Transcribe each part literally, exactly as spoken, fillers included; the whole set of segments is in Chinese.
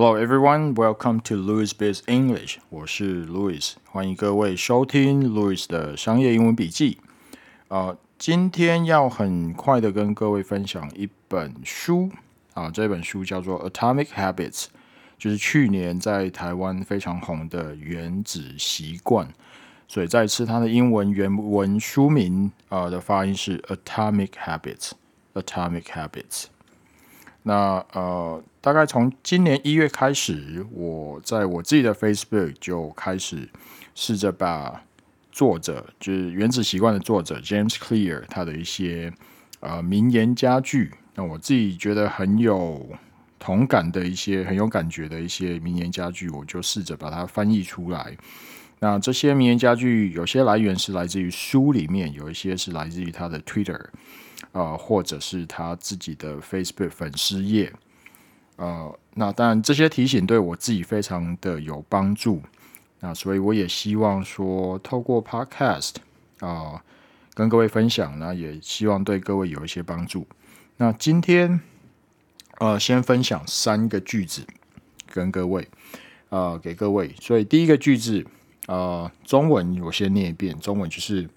Hello everyone, welcome to Louis Biz English. 我是 Louis， 欢迎各位收听 Louis 的商业英文笔记。呃、今天要很快的跟各位分享一本书、呃、这本书叫做 Atomic Habits， 就是去年在台湾非常红的原子习惯，所以再次它的英文原文书名、呃、的发音是 Atomic Habits Atomic Habits。那呃，大概从今年一月开始，我在我自己的 Facebook 就开始试着把作者，就是《原子习惯》的作者 James Clear 他的一些呃名言佳句，那我自己觉得很有同感的一些很有感觉的一些名言佳句，我就试着把它翻译出来。那这些名言佳句有些来源是来自于书里面，有一些是来自于他的 Twitter。呃、或者是他自己的 Facebook 粉丝页、呃、那当然这些提醒对我自己非常的有帮助，那所以我也希望说透过 Podcast、呃、跟各位分享，那也希望对各位有一些帮助。那今天、呃、先分享三个句子跟各位、呃、给各位。所以第一个句子、呃、中文我先念一遍，中文就是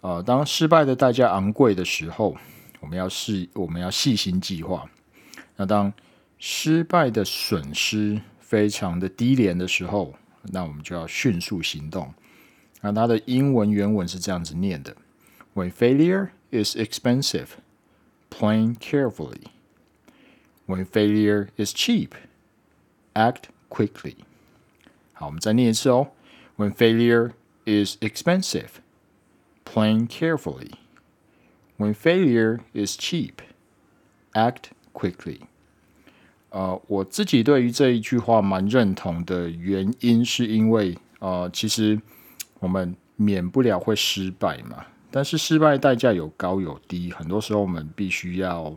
呃，当失败的代价昂贵的时候，我们要试，我们要细心计划。那当失败的损失非常的低廉的时候，那我们就要迅速行动。那它的英文原文是这样子念的 ：When failure is expensive, plan carefully. When failure is cheap, act quickly. 好，我们再念一次哦。When failure is expensive.Plan carefully. When failure is cheap, act quickly. 呃，我自己对于这一句话蛮认同的原因是因为呃，其实我们免不了会失败嘛，但是失败代价有高有低，很多时候我们必须要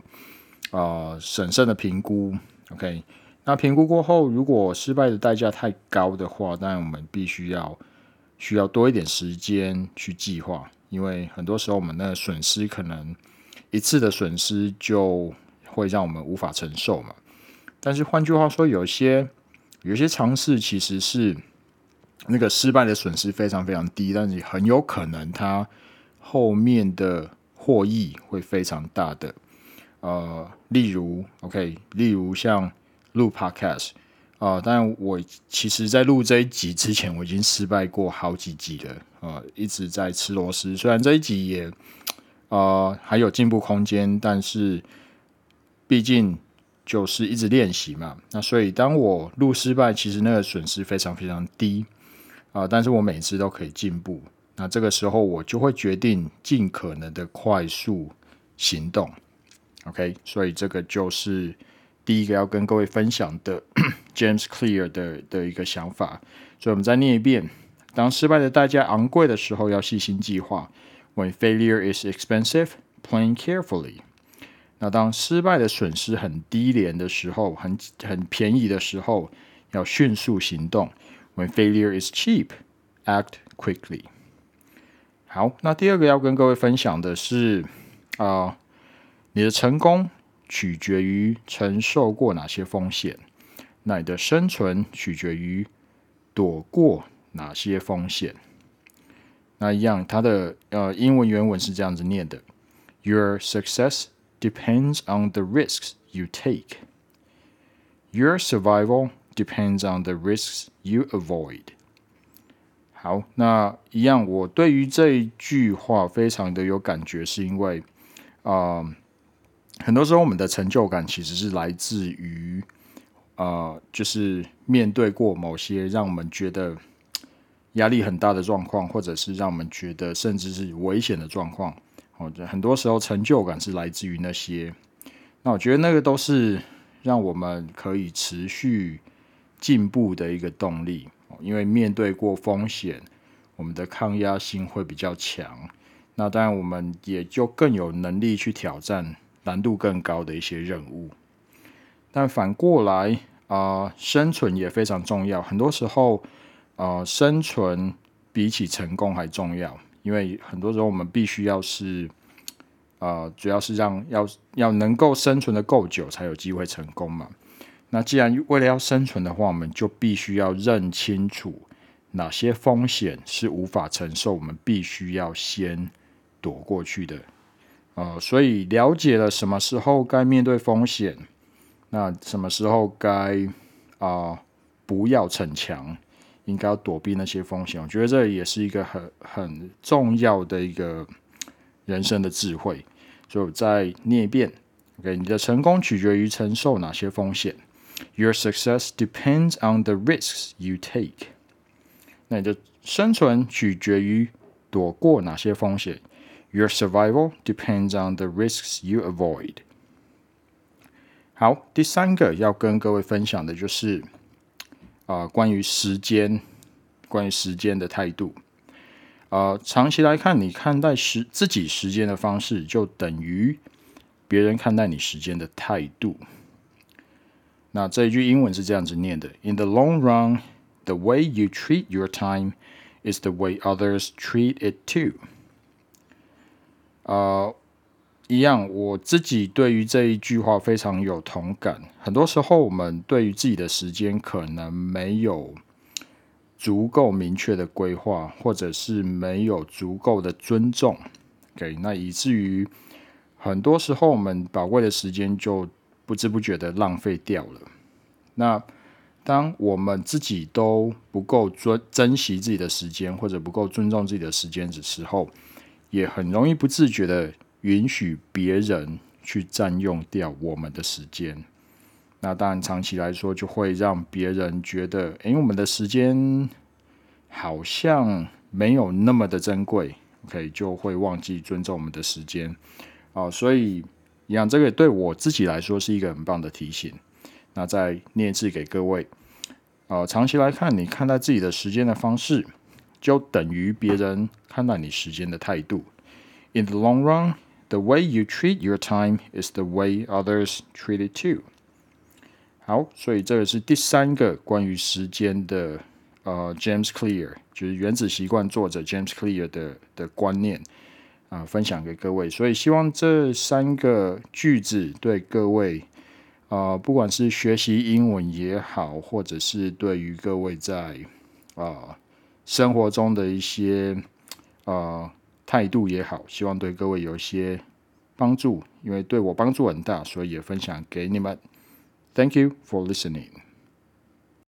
呃审慎的评估。OK， 那评估过后，如果失败的代价太高的话，当然我们必须要需要多一点时间去计划。因为很多时候我们的损失可能一次的损失就会让我们无法承受嘛。但是换句话说，有些有些尝试其实是那个失败的损失非常非常低，但是很有可能它后面的获益会非常大的。呃，例如 ，OK， 例如像录 Podcast。呃、但我其实在录这一集之前我已经失败过好几集了、呃、一直在吃螺丝，虽然这一集也、呃、还有进步空间，但是毕竟就是一直练习嘛。那所以当我录失败，其实那个损失非常非常低、呃、但是我每次都可以进步。那这个时候我就会决定尽可能的快速行动。 OK， 所以这个就是第一个要跟各位分享的James Clear 的, 的一个想法。所以我们再念一遍，当失败的代价昂贵的时候，要细心计划。 When failure is expensive, plan carefully. 那当失败的损失很低廉的时候， 很, 很便宜的时候，要迅速行动。 When failure is cheap, act quickly. 好，那第二个要跟各位分享的是、呃、你的成功取决于承受过哪些风险，那你的生存取决于躲过哪些风险。那一样，它的、呃、英文原文是这样子念的 ：Your success depends on the risks you take. Your survival depends on the risks you avoid. 好，那一样，我对于这一句话非常的有感觉，是因为啊。呃很多时候我们的成就感其实是来自于呃，就是面对过某些让我们觉得压力很大的状况，或者是让我们觉得甚至是危险的状况、哦、很多时候成就感是来自于那些。那我觉得那个都是让我们可以持续进步的一个动力、哦、因为面对过风险，我们的抗压性会比较强，那当然我们也就更有能力去挑战难度更高的一些任务。但反过来、呃、生存也非常重要。很多时候、呃、生存比起成功还重要，因为很多时候我们必须要是、呃、主要是让 要, 要能够生存的够久才有机会成功嘛。那既然为了要生存的话，我们就必须要认清楚哪些风险是无法承受，我们必须要先躲过去的。呃，所以了解了什么时候该面对风险，那什么时候该、呃、不要逞强，应该要躲避那些风险。我觉得这也是一个 很, 很重要的一个人生的智慧。所以我再念一遍， okay, 你的成功取决于承受哪些风险。Your success depends on the risks you take. 那你的生存取决于躲过哪些风险。Your survival depends on the risks you avoid. 好，第三个要跟各位分享的就是、呃、关于时间，关于时间的态度。呃，长期来看，你看待时自己时间的方式，就等于别人看待你时间的态度。那这一句英文是这样子念的 ：In the long run, the way you treat your time is the way others treat it too. 呃，一样，我自己对于这一句话非常有同感。很多时候，我们对于自己的时间可能没有足够明确的规划，或者是没有足够的尊重， okay, 那以至于很多时候我们宝贵的时间就不知不觉的浪费掉了。那当我们自己都不够珍惜自己的时间，或者不够尊重自己的时间的时候，也很容易不自觉的允许别人去占用掉我们的时间。那当然长期来说就会让别人觉得，诶，我们的时间好像没有那么的珍贵， okay, 就会忘记尊重我们的时间、呃、所以一样，这个对我自己来说是一个很棒的提醒。那再念一次给各位、呃、长期来看，你看待自己的时间的方式，就等于别人看待你时间的态度。 In the long run, the way you treat your time is the way others treat it too. 好，所以这个是第三个关于时间的、呃、James Clear， 就是原子习惯作者 James Clear 的, 的观念、呃、分享给各位。所以希望这三个句子对各位、呃、不管是学习英文也好，或者是对于各位在、呃、生活中的一些、呃、态度也好，希望对各位有一些帮助，因为对我帮助很大，所以也分享给你们。Thank you for listening.